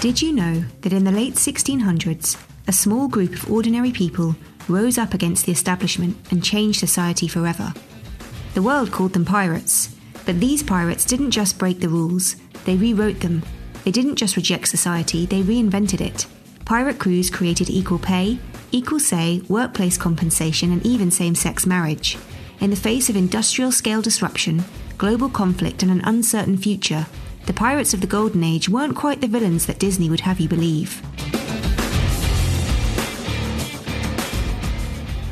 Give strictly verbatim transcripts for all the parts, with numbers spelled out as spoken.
Did you know that in the late sixteen hundreds, a small group of ordinary people rose up against the establishment and changed society forever? The world called them pirates, but these pirates didn't just break the rules, they rewrote them. They didn't just reject society, they reinvented it. Pirate crews created equal pay, equal say, workplace compensation, and even same-sex marriage. In the face of industrial-scale disruption, global conflict, and an uncertain future, the pirates of the Golden Age weren't quite the villains that Disney would have you believe.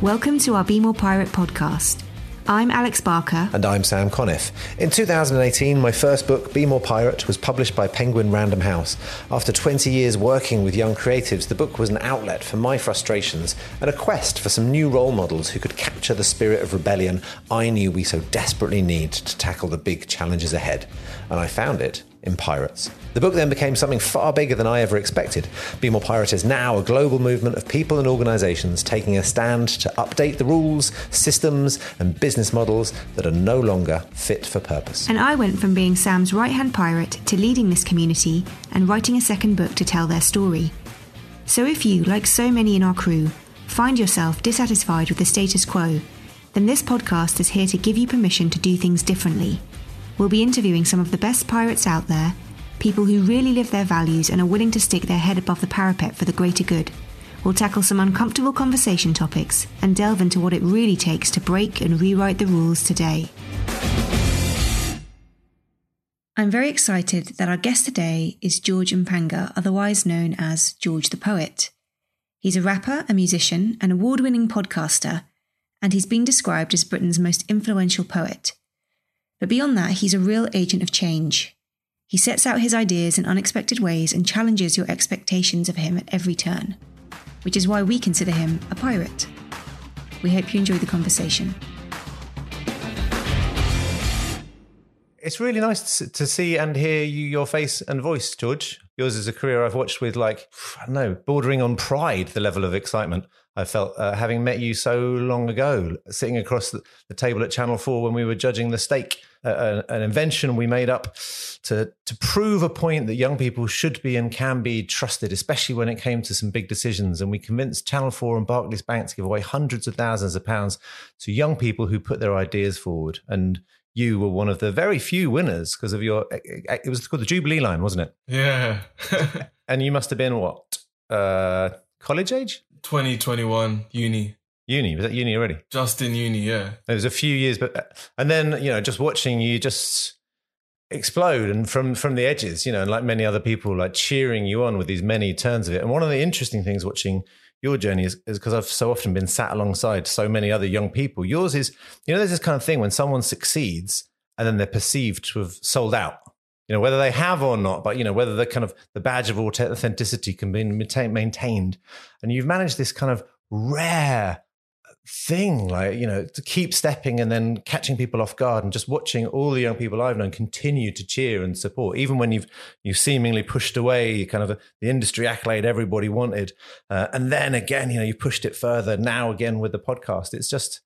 Welcome to our Be More Pirate podcast. I'm Alex Barker. And I'm Sam Conniff. In two thousand eighteen, my first book, Be More Pirate, was published by Penguin Random House. After twenty years working with young creatives, the book was an outlet for my frustrations and a quest for some new role models who could capture the spirit of rebellion I knew we so desperately need to tackle the big challenges ahead. And I found it in pirates. The book then became something far bigger than I ever expected. Be More Pirate is now a global movement of people and organisations taking a stand to update the rules, systems and business models that are no longer fit for purpose. And I went from being Sam's right-hand pirate to leading this community and writing a second book to tell their story. So if you, like so many in our crew, find yourself dissatisfied with the status quo, then this podcast is here to give you permission to do things differently. We'll be interviewing some of the best pirates out there, people who really live their values and are willing to stick their head above the parapet for the greater good. We'll tackle some uncomfortable conversation topics and delve into what it really takes to break and rewrite the rules today. I'm very excited that our guest today is George Mpanga, otherwise known as George the Poet. He's a rapper, a musician, an award-winning podcaster, and he's been described as Britain's most influential poet. But beyond that, he's a real agent of change. He sets out his ideas in unexpected ways and challenges your expectations of him at every turn, which is why we consider him a pirate. We hope you enjoy the conversation. It's really nice to see and hear you, your face and voice, George. Yours is a career I've watched with, like, I don't know, bordering on pride, the level of excitement I felt uh, having met you so long ago, sitting across the, the table at Channel four when we were judging the steak, uh, an, an invention we made up to, to prove a point that young people should be and can be trusted, especially when it came to some big decisions. And we convinced Channel four and Barclays Bank to give away hundreds of thousands of pounds to young people who put their ideas forward. And you were one of the very few winners because of your, it was called the Jubilee Line, wasn't it? Yeah. And you must have been what? Uh, college age? twenty twenty-one, uni. Uni, was that uni already? Just in uni, yeah. It was a few years, but, and then, you know, just watching you just explode and from, from the edges, you know, and like many other people, like cheering you on with these many turns of it. And one of the interesting things watching your journey is because I've so often been sat alongside so many other young people. Yours is, you know, there's this kind of thing when someone succeeds and then they're perceived to have sold out, you know, whether they have or not, but, you know, whether the kind of the badge of authenticity can be maintained. And you've managed this kind of rare thing, like, you know, to keep stepping and then catching people off guard and just watching all the young people I've known continue to cheer and support, even when you've you've seemingly pushed away kind of the industry accolade everybody wanted. Uh, and then again, you know, you pushed it further now again with the podcast. It's just,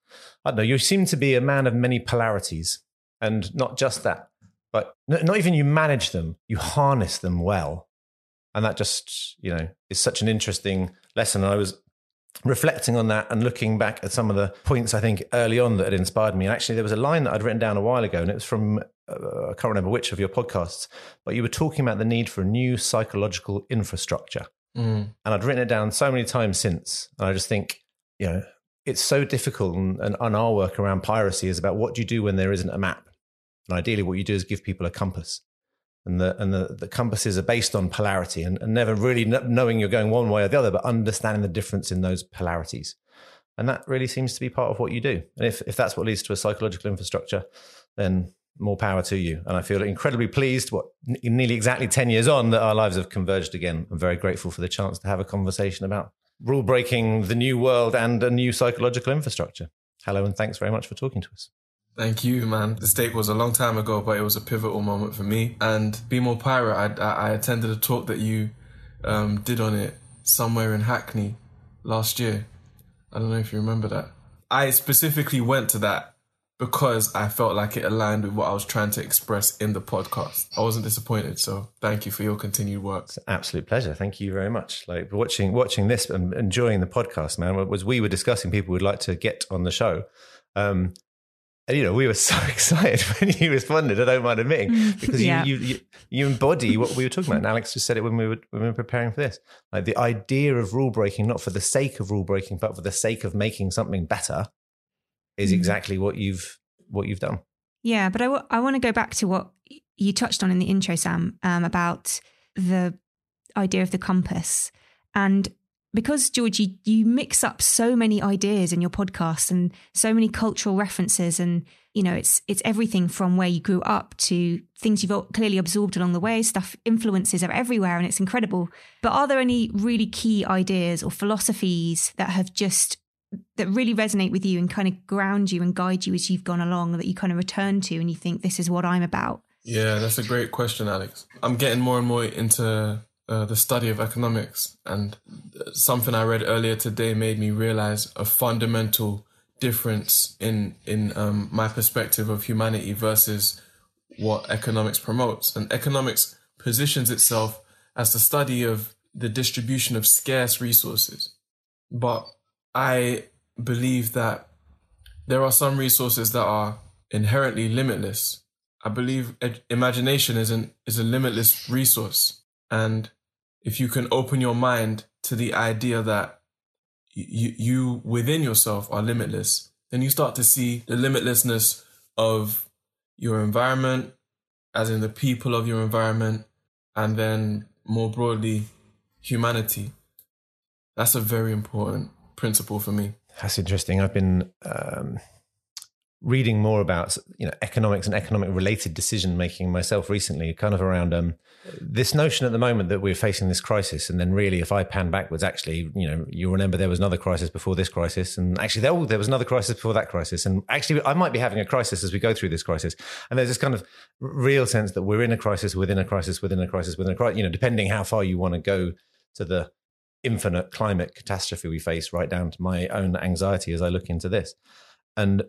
I don't know, you seem to be a man of many polarities, and not just that, but not even you manage them, you harness them well. And that just, you know, is such an interesting lesson. And I was reflecting on that and looking back at some of the points I think early on that had inspired me. And actually, there was a line that I'd written down a while ago, and it was from, uh, I can't remember which of your podcasts, but you were talking about the need for a new psychological infrastructure. Mm. And I'd written it down so many times since. And I just think, you know, it's so difficult. And, and, and our work around piracy is about what do you do when there isn't a map? And ideally, what you do is give people a compass. And the and the, the compasses are based on polarity and, and never really n- knowing you're going one way or the other, but understanding the difference in those polarities. And that really seems to be part of what you do. And if, if that's what leads to a psychological infrastructure, then more power to you. And I feel incredibly pleased, what n- nearly exactly ten years on, that our lives have converged again. I'm very grateful for the chance to have a conversation about rule breaking, the new world and a new psychological infrastructure. Hello, and thanks very much for talking to us. Thank you, man. The steak was a long time ago, but it was a pivotal moment for me. And Be More Pirate, I, I attended a talk that you um, did on it somewhere in Hackney last year. I don't know if you remember that. I specifically went to that because I felt like it aligned with what I was trying to express in the podcast. I wasn't disappointed. So thank you for your continued work. It's an absolute pleasure. Thank you very much. Like watching watching this and enjoying the podcast, man, was we were discussing people would like to get on the show. Um, and, you know, we were so excited when you responded, I don't mind admitting, because yeah. you, you you embody what we were talking about. And Alex just said it when we, were, when we were preparing for this. Like the idea of rule breaking, not for the sake of rule breaking, but for the sake of making something better, is exactly what you've what you've done. Yeah, but I, w- I want to go back to what you touched on in the intro, Sam, um, about the idea of the compass. And because, George, you, you mix up so many ideas in your podcast and so many cultural references, and, you know, it's it's everything from where you grew up to things you've clearly absorbed along the way, stuff, influences are everywhere, and it's incredible. But are there any really key ideas or philosophies that have just that really resonate with you and kind of ground you and guide you as you've gone along, that you kind of return to and you think, this is what I'm about? Yeah, that's a great question, Alex. I'm getting more and more into uh, the study of economics, and something I read earlier today made me realize a fundamental difference in, in um, my perspective of humanity versus what economics promotes. And economics positions itself as the study of the distribution of scarce resources. But I believe that there are some resources that are inherently limitless. I believe ed- imagination is an is a limitless resource. And if you can open your mind to the idea that y- you within yourself are limitless, then you start to see the limitlessness of your environment, as in the people of your environment, and then more broadly, humanity. That's a very important principle for me. That's interesting. I've been um, reading more about, you know, economics and economic related decision making myself recently, kind of around um, this notion at the moment that we're facing this crisis. And then really, if I pan backwards, actually, you know, you remember there was another crisis before this crisis. And actually, there, oh, there was another crisis before that crisis. And actually, I might be having a crisis as we go through this crisis. And there's this kind of real sense that we're in a crisis within a crisis within a crisis within a crisis, you know, depending how far you want to go to the infinite climate catastrophe we face, right down to my own anxiety as I look into this. And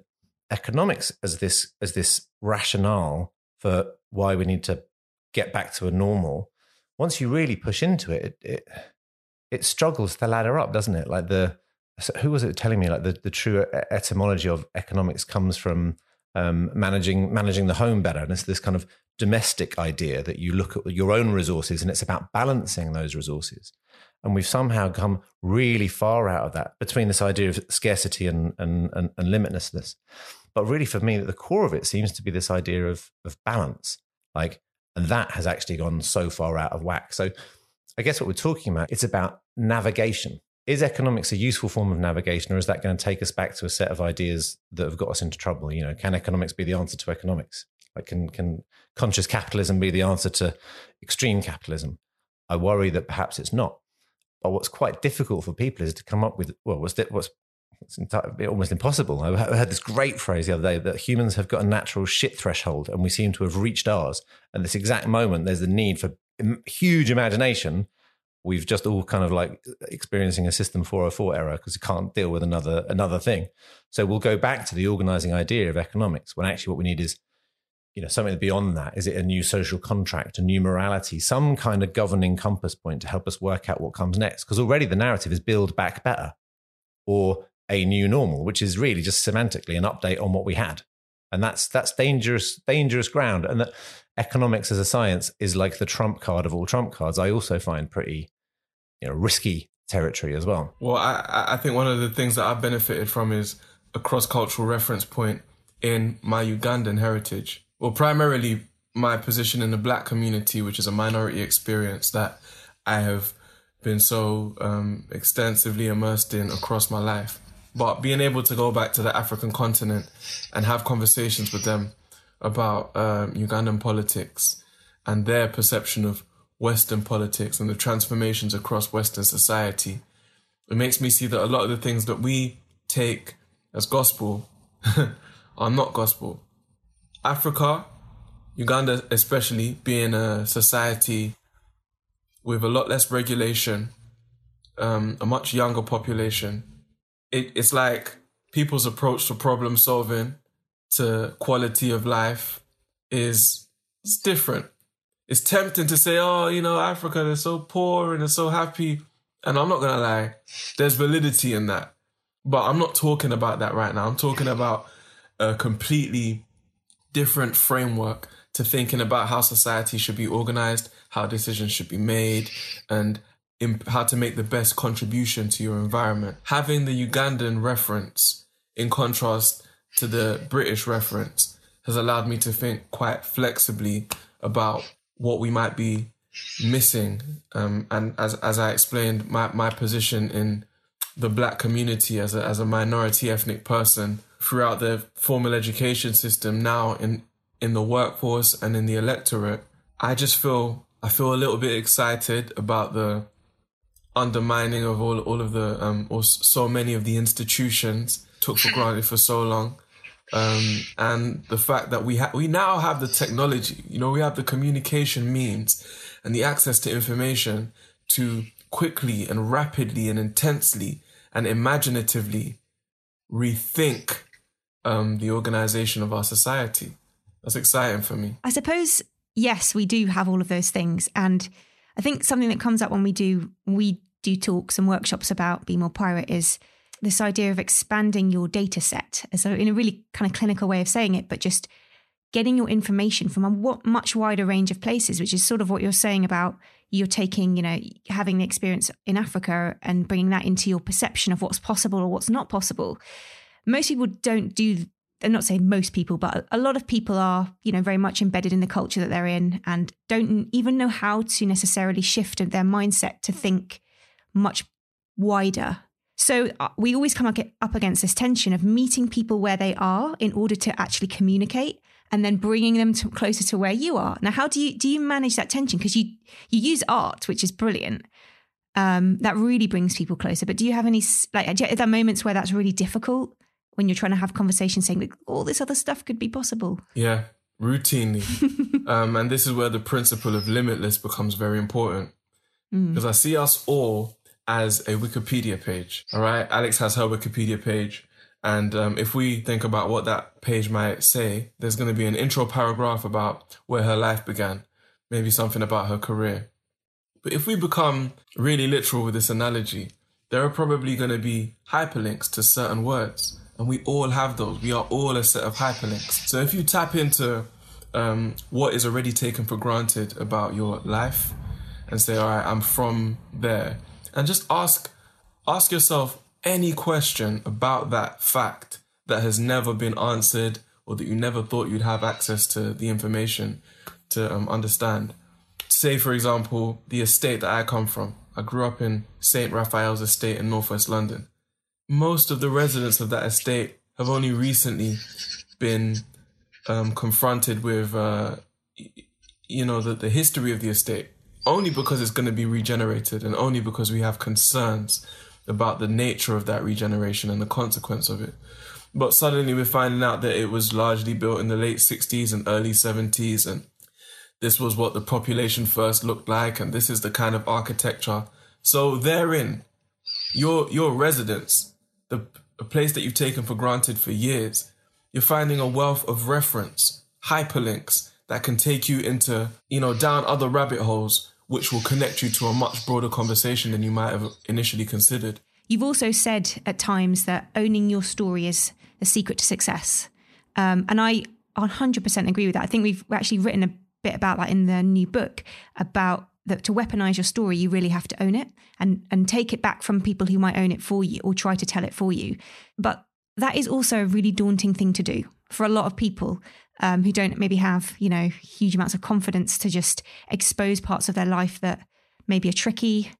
economics as this as this rationale for why we need to get back to a normal, once you really push into it, it it, it struggles to ladder up, doesn't it? Like the who was it telling me like the, the true etymology of economics comes from um, managing managing the home better, and it's this kind of domestic idea that you look at your own resources and it's about balancing those resources. And we've somehow come really far out of that, between this idea of scarcity and, and, and, and limitlessness. But really for me, at the core of it seems to be this idea of, of balance. Like, and that has actually gone so far out of whack. So I guess what we're talking about, it's about navigation. Is economics a useful form of navigation, or is that going to take us back to a set of ideas that have got us into trouble? You know, can economics be the answer to economics? Like, can, can conscious capitalism be the answer to extreme capitalism? I worry that perhaps it's not. But what's quite difficult for people is to come up with, well, what's what's it's almost impossible. I heard this great phrase the other day that humans have got a natural shit threshold, and we seem to have reached ours. At this exact moment, there's the need for huge imagination. We've just all kind of like experiencing a System four oh four error because we can't deal with another another thing. So we'll go back to the organizing idea of economics, when actually what we need is, you know, something beyond that. Is it a new social contract, a new morality, some kind of governing compass point to help us work out what comes next? Because already the narrative is build back better, or a new normal, which is really just semantically an update on what we had. And that's that's dangerous, dangerous ground. And that economics as a science is like the trump card of all trump cards, I also find pretty, you know, risky territory as well. Well, I, I think one of the things that I've benefited from is a cross-cultural reference point in my Ugandan heritage. Well, primarily my position in the black community, which is a minority experience that I have been so um, extensively immersed in across my life. But being able to go back to the African continent and have conversations with them about um, Ugandan politics and their perception of Western politics and the transformations across Western society, it makes me see that a lot of the things that we take as gospel are not gospel. Africa, Uganda especially, being a society with a lot less regulation, um, a much younger population, it, it's like people's approach to problem solving to quality of life is it's different. It's tempting to say, oh, you know, Africa, they're so poor and they're so happy. And I'm not going to lie, there's validity in that. But I'm not talking about that right now. I'm talking about a completely different framework to thinking about how society should be organized, how decisions should be made, and imp- how to make the best contribution to your environment. Having the Ugandan reference in contrast to the British reference has allowed me to think quite flexibly about what we might be missing. Um, and as as I explained, my, my position in the black community as a, as a minority ethnic person throughout the formal education system, now in, in the workforce and in the electorate, I just feel, I feel a little bit excited about the undermining of all, all of the, um, or so many of the institutions took for granted for so long. Um, and the fact that we ha- we now have the technology, you know, we have the communication means and the access to information to quickly and rapidly and intensely and imaginatively rethink um, the organization of our society. That's exciting for me. I suppose, yes, we do have all of those things. And I think something that comes up when we do, we do talks and workshops about Be More Pirate is this idea of expanding your data set. So in a really kind of clinical way of saying it, but just getting your information from a much wider range of places, which is sort of what you're saying about you're taking, you know, having the experience in Africa and bringing that into your perception of what's possible or what's not possible. Most people don't do, I'm not saying most people, but a lot of people are, you know, very much embedded in the culture that they're in and don't even know how to necessarily shift their mindset to think much wider. So we always come up against this tension of meeting people where they are in order to actually communicate and then bringing them to closer to where you are. Now, how do you do you manage that tension? Because you, you use art, which is brilliant. Um, that really brings people closer. But do you have any, like, are there moments where that's really difficult when you're trying to have conversations saying that all this other stuff could be possible? Yeah, routinely. um, and this is where the principle of limitless becomes very important. Because mm. I see us all as a Wikipedia page, all right? Alex has her Wikipedia page. And um, if we think about what that page might say, there's going to be an intro paragraph about where her life began, maybe something about her career. But if we become really literal with this analogy, there are probably going to be hyperlinks to certain words. And we all have those. We are all a set of hyperlinks. So if you tap into um, what is already taken for granted about your life and say, all right, I'm from there. And just ask ask yourself any question about that fact that has never been answered or that you never thought you'd have access to the information to um, understand. Say, for example, the estate that I come from. I grew up in Saint Raphael's Estate in northwest London. Most of the residents of that estate have only recently been um, confronted with, uh, you know, the, the history of the estate. Only because it's going to be regenerated and only because we have concerns about the nature of that regeneration and the consequence of it. But suddenly we're finding out that it was largely built in the late sixties and early seventies. And this was what the population first looked like. And this is the kind of architecture. So therein, your your residence, the, the place that you've taken for granted for years, you're finding a wealth of reference, hyperlinks that can take you into, you know, down other rabbit holes, which will connect you to a much broader conversation than you might have initially considered. You've also said at times that owning your story is the secret to success. Um, and I one hundred percent agree with that. I think we've actually written a bit about that in the new book, about that to weaponize your story, you really have to own it and, and take it back from people who might own it for you or try to tell it for you. But that is also a really daunting thing to do for a lot of people. Um, who don't maybe have, you know, huge amounts of confidence to just expose parts of their life that maybe are tricky.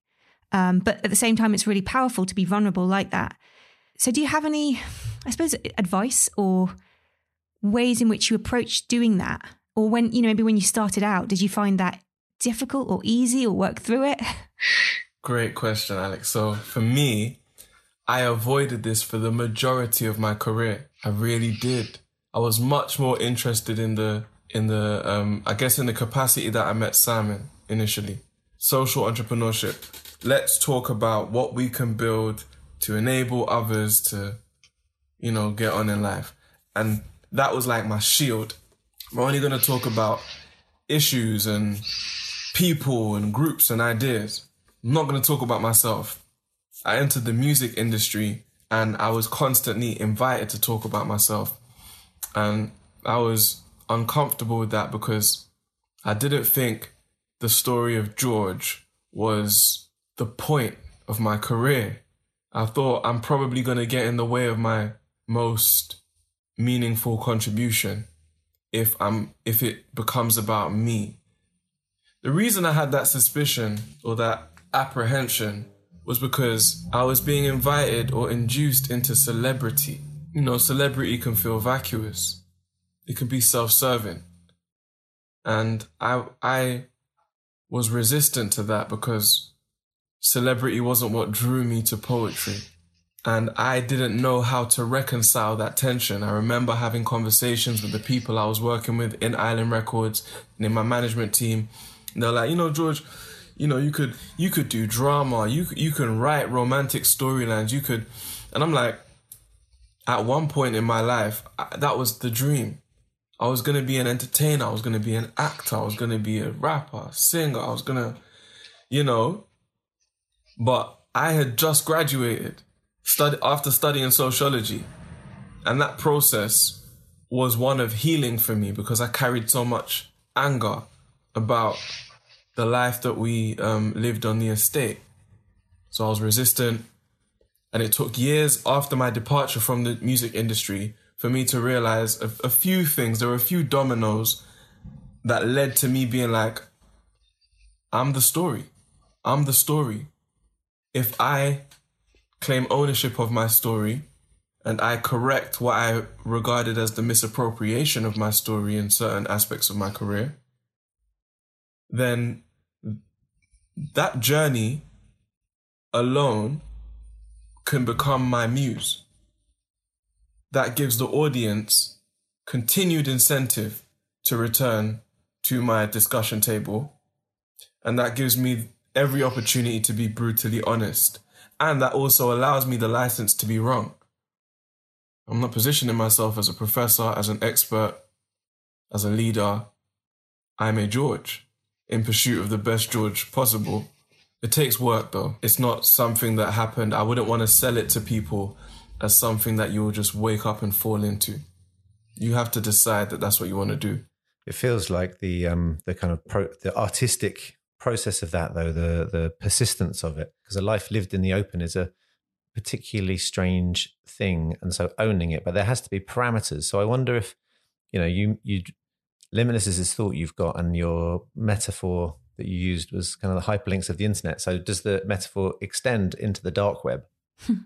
Um, but at the same time, it's really powerful to be vulnerable like that. So do you have any, I suppose, advice or ways in which you approach doing that? Or when, you know, maybe when you started out, did you find that difficult or easy or work through it? Great question, Alex. So for me, I avoided this for the majority of my career. I really did. I was much more interested in the, in the, um, I guess in the capacity that I met Simon initially. Social entrepreneurship. Let's talk about what we can build to enable others to, you know, get on in life. And that was like my shield. We're only going to talk about issues and people and groups and ideas. I'm not going to talk about myself. I entered the music industry and I was constantly invited to talk about myself. And I was uncomfortable with that because I didn't think the story of George was the point of my career. I thought I'm probably going to get in the way of my most meaningful contribution if I'm if it becomes about me. The reason I had that suspicion or that apprehension was because I was being invited or induced into celebrity. You know, celebrity can feel vacuous. It can be self-serving. And I I was resistant to that because celebrity wasn't what drew me to poetry. And I didn't know how to reconcile that tension. I remember having conversations with the people I was working with in Island Records and in my management team. And they're like, you know, George, you know, you could you could do drama. You you can write romantic storylines. You could, and I'm like, at one point in my life, I, that was the dream. I was going to be an entertainer. I was going to be an actor. I was going to be a rapper, singer. I was going to, you know, but I had just graduated. Stud- after studying sociology. And that process was one of healing for me because I carried so much anger about the life that we um, lived on the estate. So I was resistant. And it took years after my departure from the music industry for me to realize a, a few things. There were a few dominoes that led to me being like, I'm the story. I'm the story. If I claim ownership of my story, and I correct what I regarded as the misappropriation of my story in certain aspects of my career, then that journey alone can become my muse. That gives the audience continued incentive to return to my discussion table, and that gives me every opportunity to be brutally honest. And that also allows me the license to be wrong. I'm not positioning myself as a professor, as an expert, as a leader. I'm a George in pursuit of the best George possible. It takes work though. It's not something that happened. I wouldn't want to sell it to people as something that you'll just wake up and fall into. You have to decide that that's what you want to do. It feels like the um, the kind of pro- the artistic process of that though, the the persistence of it, because a life lived in the open is a particularly strange thing, and so owning it, but there has to be parameters. So I wonder if, you know, you you limitless is this thought you've got, and your metaphor that you used was kind of the hyperlinks of the internet. So does the metaphor extend into the dark web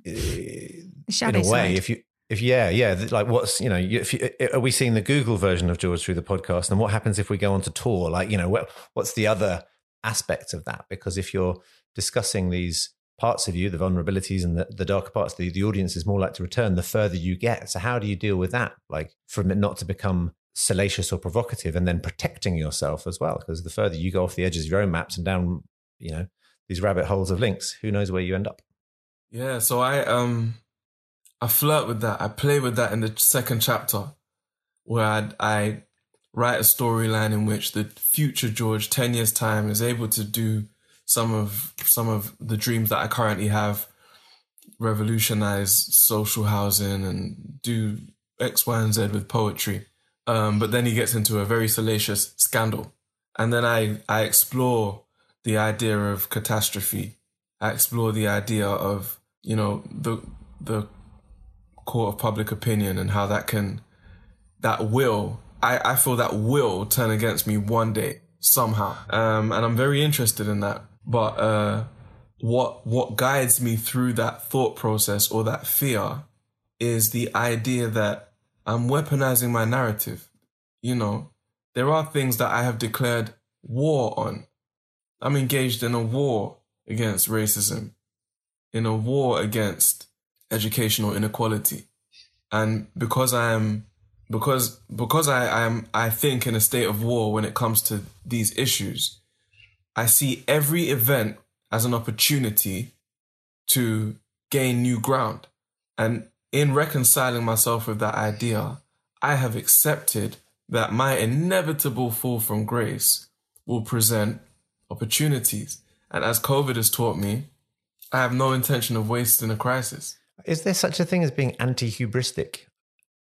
in a way? If you If yeah, yeah, like what's, you know, if you, are we seeing the Google version of George through the podcast? And what happens if we go on to tour? Like, you know, what, what's the other aspect of that? Because if you're discussing these parts of you, the vulnerabilities and the, the darker parts, the, the audience is more likely to return the further you get. So how do you deal with that? Like, from it not to become salacious or provocative, and then protecting yourself as well, because the further you go off the edges of your own maps and down, you know, these rabbit holes of links, who knows where you end up? Yeah. So I, um, I flirt with that. I play with that in the second chapter where I, I write a storyline in which the future George, ten years time, is able to do some of some of the dreams that I currently have, revolutionize social housing and do X, Y, and Z with poetry. Um, but then he gets into a very salacious scandal. And then I, I explore the idea of catastrophe. I explore the idea of, you know, the the court of public opinion and how that can, that will... I, I feel that will turn against me one day somehow. Um, and I'm very interested in that. But uh, what what guides me through that thought process or that fear is the idea that I'm weaponizing my narrative. You know, there are things that I have declared war on. I'm engaged in a war against racism, in a war against educational inequality. And because I am Because because I, I am I think in a state of war when it comes to these issues, I see every event as an opportunity to gain new ground. And in reconciling myself with that idea, I have accepted that my inevitable fall from grace will present opportunities. And as COVID has taught me, I have no intention of wasting a crisis. Is there such a thing as being anti-hubristic?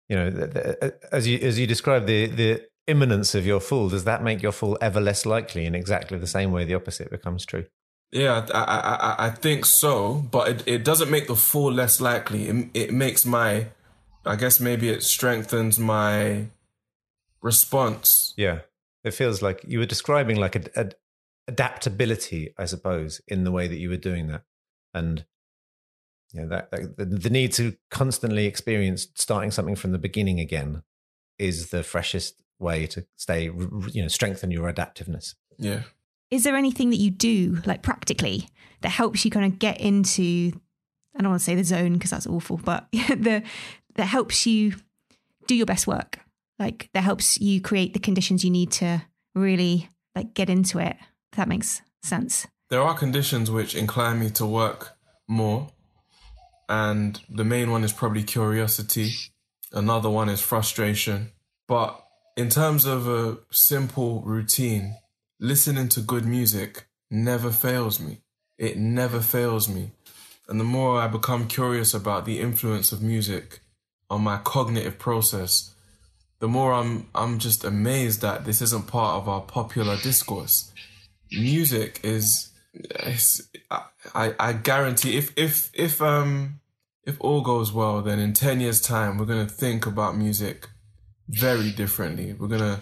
You know, the, the, as you as you describe the, the imminence of your fall, does that make your fall ever less likely in exactly the same way the opposite becomes true? Yeah, I I, I think so, but it, it doesn't make the fall less likely. It, it makes my, I guess maybe it strengthens my response. Yeah, it feels like you were describing like a, a adaptability, I suppose, in the way that you were doing that. And you know, that, that the, the need to constantly experience starting something from the beginning again is the freshest way to stay, you know, strengthen your adaptiveness. Yeah. Is there anything that you do, like practically, that helps you kind of get into, I don't want to say the zone because that's awful, but the that helps you do your best work, like that helps you create the conditions you need to really like get into it, if that makes sense? There are conditions which incline me to work more. And the main one is probably curiosity. Another one is frustration. But in terms of a simple routine, listening to good music never fails me. It never fails me. And the more I become curious about the influence of music on my cognitive process, the more I'm I'm just amazed that this isn't part of our popular discourse. Music is... It's, I, I guarantee if if if um if all goes well, then in ten years' time we're gonna think about music very differently. We're gonna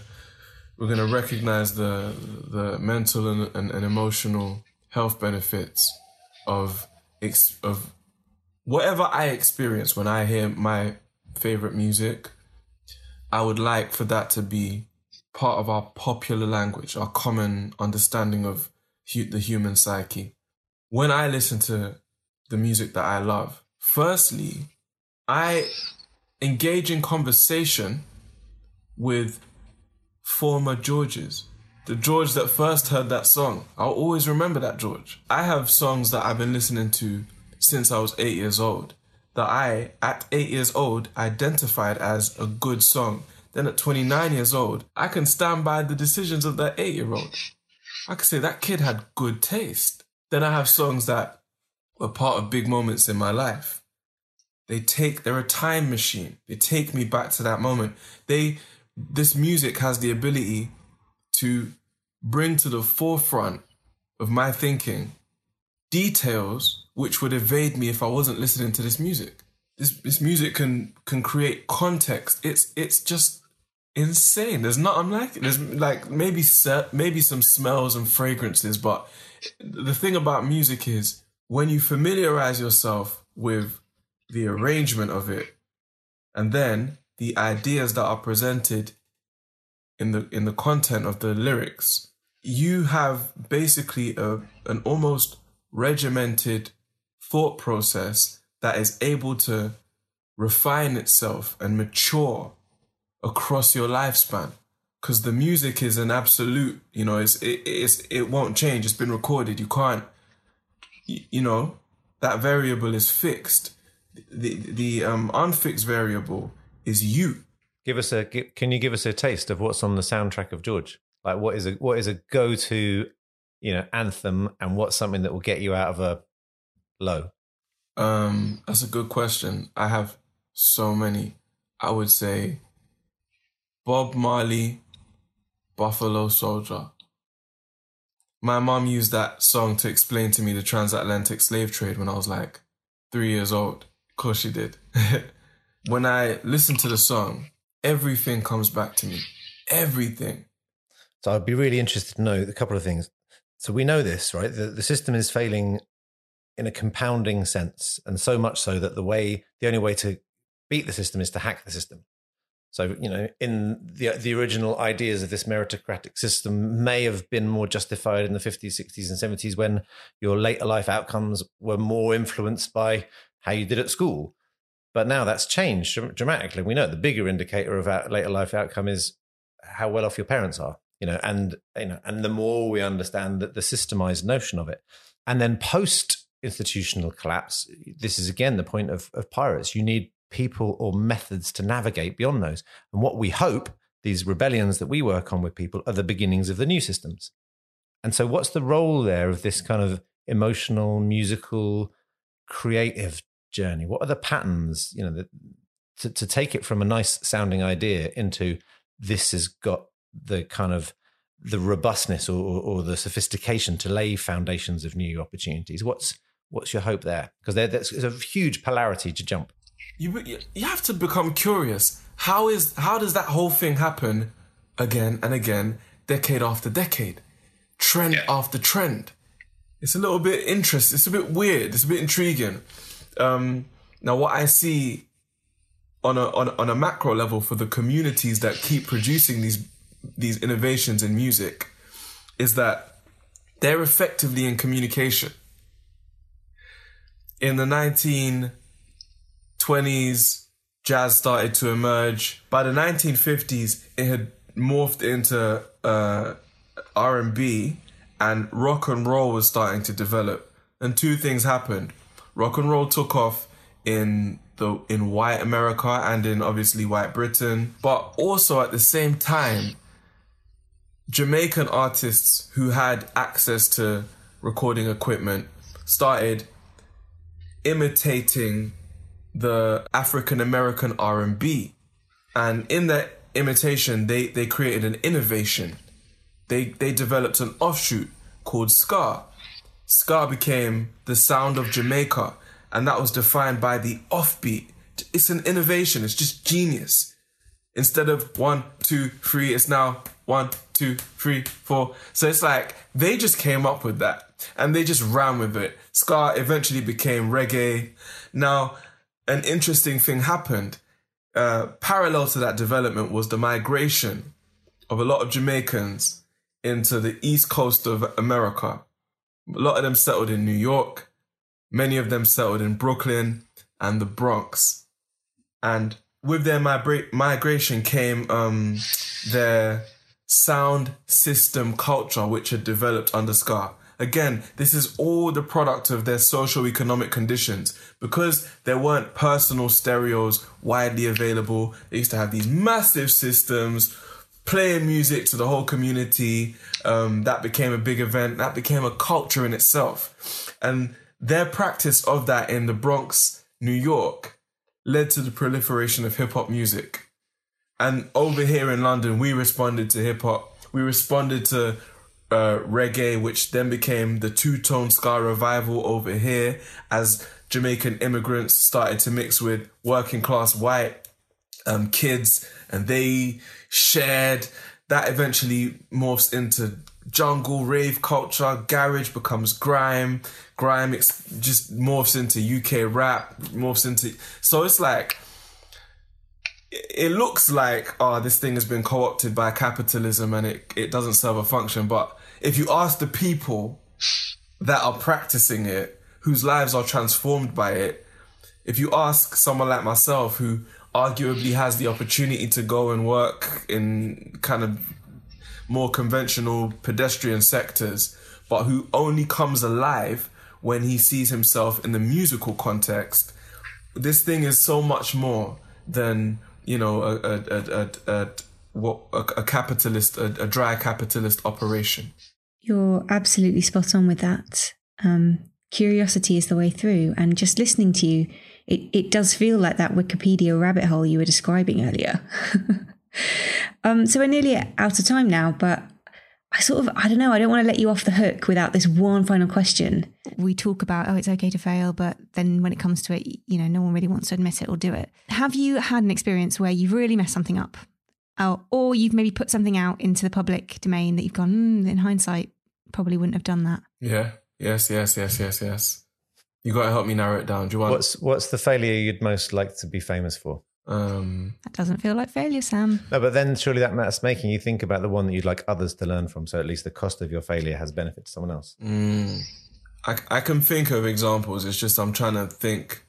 we're gonna recognize the the mental and, and, and emotional health benefits of of whatever I experience when I hear my favorite music. I would like for that to be part of our popular language, our common understanding of the human psyche. When I listen to the music that I love, firstly, I engage in conversation with former Georges. The George that first heard that song. I'll always remember that George. I have songs that I've been listening to since I was eight years old that I, at eight years old, identified as a good song. Then at twenty-nine years old, I can stand by the decisions of that eight-year-old. I could say that kid had good taste. Then I have songs that were part of big moments in my life. They take, they're a time machine. They take me back to that moment. They, this music has the ability to bring to the forefront of my thinking details which would evade me if I wasn't listening to this music. This, this music can, can create context. It's, it's just, insane. There's not, I'm like, there's like maybe maybe some smells and fragrances, but the thing about music is when you familiarize yourself with the arrangement of it and then the ideas that are presented in the in the content of the lyrics, you have basically a an almost regimented thought process that is able to refine itself and mature across your lifespan, because the music is an absolute, you know, it's, it, it's, it won't change. It's been recorded. You can't, you know, that variable is fixed. The, the um, unfixed variable is you. Give us a, can you give us a taste of what's on the soundtrack of George? Like what is a, what is a go-to, you know, anthem, and what's something that will get you out of a low? Um, that's a good question. I have so many. I would say Bob Marley, Buffalo Soldier. My mom used that song to explain to me the transatlantic slave trade when I was like three years old. Of course she did. When I listen to the song, everything comes back to me. Everything. So I'd be really interested to know a couple of things. So we know this, right? The, the system is failing in a compounding sense, and so much so that the way, the only way to beat the system is to hack the system. So, you know, in the the original ideas of this meritocratic system may have been more justified in the fifties, sixties and seventies when your later life outcomes were more influenced by how you did at school. But now that's changed dramatically. We know the bigger indicator of our later life outcome is how well off your parents are, you know, and, you know, and the more we understand that the systemized notion of it. And then post-institutional collapse, this is, again, the point of, of pirates. You need people or methods to navigate beyond those. And what we hope, these rebellions that we work on with people, are the beginnings of the new systems. And so what's the role there of this kind of emotional, musical, creative journey? What are the patterns, you know, that, to, to take it from a nice sounding idea into this has got the kind of the robustness or, or, or the sophistication to lay foundations of new opportunities? What's what's your hope there? Because there's a huge polarity to jump. You you have to become curious. How is how does that whole thing happen again and again, decade after decade, trend yeah. after trend? It's a little bit interesting. It's a bit weird. It's a bit intriguing. Um, now, what I see on a on, on a macro level for the communities that keep producing these these innovations in music is that they're effectively in communication. In the nineteen twenties, jazz started to emerge. By the nineteen fifties, it had morphed into uh, R and B, and rock and roll was starting to develop. And two things happened. Rock and roll took off in the in white America and in obviously white Britain, but also at the same time, Jamaican artists who had access to recording equipment started imitating the African American R and B, and in that imitation, they they created an innovation. They they developed an offshoot called ska. Ska became the sound of Jamaica, and that was defined by the offbeat. It's an innovation. It's just genius. Instead of one, two, three, it's now one, two, three, four. So it's like they just came up with that and they just ran with it. Ska eventually became reggae. Now, an interesting thing happened. Uh, parallel to that development was the migration of a lot of Jamaicans into the East Coast of America. A lot of them settled in New York. Many of them settled in Brooklyn and the Bronx. And with their migra- migration came um, their sound system culture, which had developed under ska. Again, this is all the product of their socioeconomic conditions. Because there weren't personal stereos widely available, they used to have these massive systems, playing music to the whole community. Um, that became a big event. That became a culture in itself. And their practice of that in the Bronx, New York, led to the proliferation of hip-hop music. And over here in London, we responded to hip-hop. We responded to uh, reggae, which then became the two-tone ska revival over here as Jamaican immigrants started to mix with working-class white um, kids, and they shared. That eventually morphs into jungle, rave culture. Garage becomes grime. Grime ex- just morphs into U K rap, morphs into... So it's like, it looks like, oh, this thing has been co-opted by capitalism and it, it doesn't serve a function. But if you ask the people that are practicing it, whose lives are transformed by it, if you ask someone like myself who arguably has the opportunity to go and work in kind of more conventional pedestrian sectors, but who only comes alive when he sees himself in the musical context. This thing is so much more than, you know, a a a a, a, a capitalist, a, a dry capitalist operation. You're absolutely spot on with that. Um, curiosity is the way through, and just listening to you, It, it does feel like that Wikipedia rabbit hole you were describing earlier. um, so we're nearly out of time now, but I sort of, I don't know, I don't want to let you off the hook without this one final question. We talk about, oh, it's okay to fail, but then when it comes to it, you know, no one really wants to admit it or do it. Have you had an experience where you've really messed something up? Or, or you've maybe put something out into the public domain that you've gone, mm, in hindsight, probably wouldn't have done that? Yeah, yes, yes, yes, yes, yes. You got to help me narrow it down. Do you want? What's What's the failure you'd most like to be famous for? Um, that doesn't feel like failure, Sam. No, but then surely that that's making you think about the one that you'd like others to learn from. So at least the cost of your failure has benefit to someone else. Mm, I I can think of examples. It's just I'm trying to think.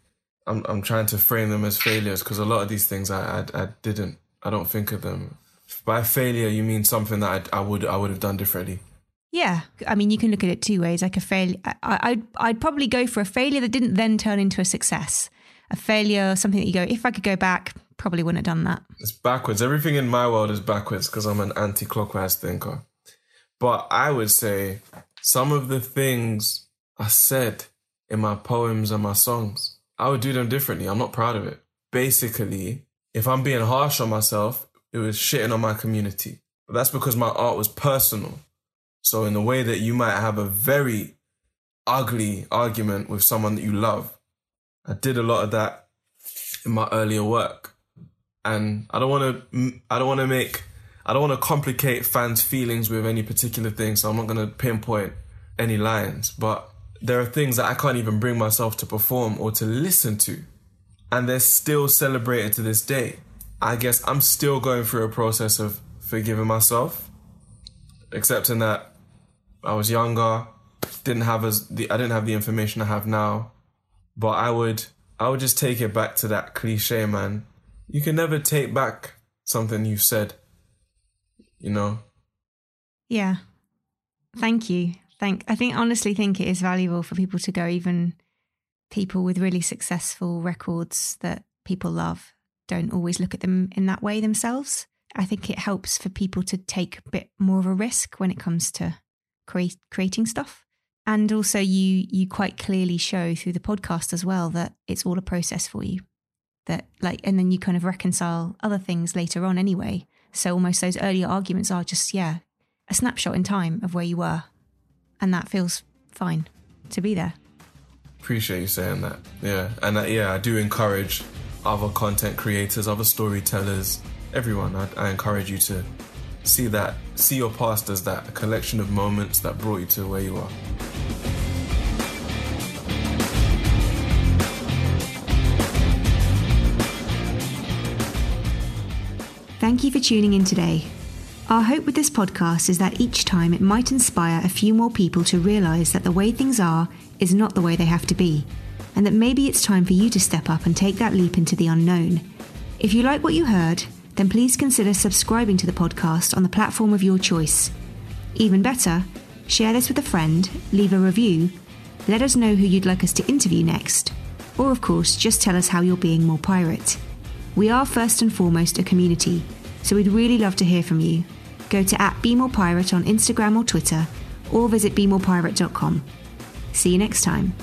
I'm I'm trying to frame them as failures because a lot of these things I, I I didn't. I don't think of them. By failure, you mean something that I I would I would have done differently. Yeah. I mean, you can look at it two ways. Like a failure, I'd, I'd probably go for a failure that didn't then turn into a success. a failure, something that you go, if I could go back, probably wouldn't have done that. It's backwards. Everything in my world is backwards because I'm an anti-clockwise thinker. But I would say some of the things I said in my poems and my songs, I would do them differently. I'm not proud of it. Basically, if I'm being harsh on myself, it was shitting on my community. But that's because my art was personal. So in the way that you might have a very ugly argument with someone that you love, I did a lot of that in my earlier work. And I don't want to, I don't want to make, I don't want to complicate fans' feelings with any particular thing. So I'm not going to pinpoint any lines, but there are things that I can't even bring myself to perform or to listen to. And they're still celebrated to this day. I guess I'm still going through a process of forgiving myself, accepting that I was younger, didn't have as the I didn't have the information I have now. But I would I would just take it back to that cliche, man. You can never take back something you've said, you know? Yeah. Thank you. Thank I think honestly think it is valuable for people to go, even people with really successful records that people love don't always look at them in that way themselves. I think it helps for people to take a bit more of a risk when it comes to create, creating stuff. And also you you quite clearly show through the podcast as well that it's all a process for you. That like, and then you kind of reconcile other things later on anyway. So almost those earlier arguments are just, yeah, a snapshot in time of where you were. And that feels fine to be there. Appreciate you saying that. Yeah. And that, yeah, I do encourage other content creators, other storytellers, everyone. I, I encourage you to see that, see your past as that, a collection of moments that brought you to where you are. Thank you for tuning in today. Our hope with this podcast is that each time it might inspire a few more people to realise that the way things are is not the way they have to be, and that maybe it's time for you to step up and take that leap into the unknown. If you like what you heard, then please consider subscribing to the podcast on the platform of your choice. Even better, share this with a friend, leave a review, let us know who you'd like us to interview next, or of course, just tell us how you're being more pirate. We are first and foremost a community, so we'd really love to hear from you. Go to at Be More Pirate on Instagram or Twitter, or visit be more pirate dot com. See you next time.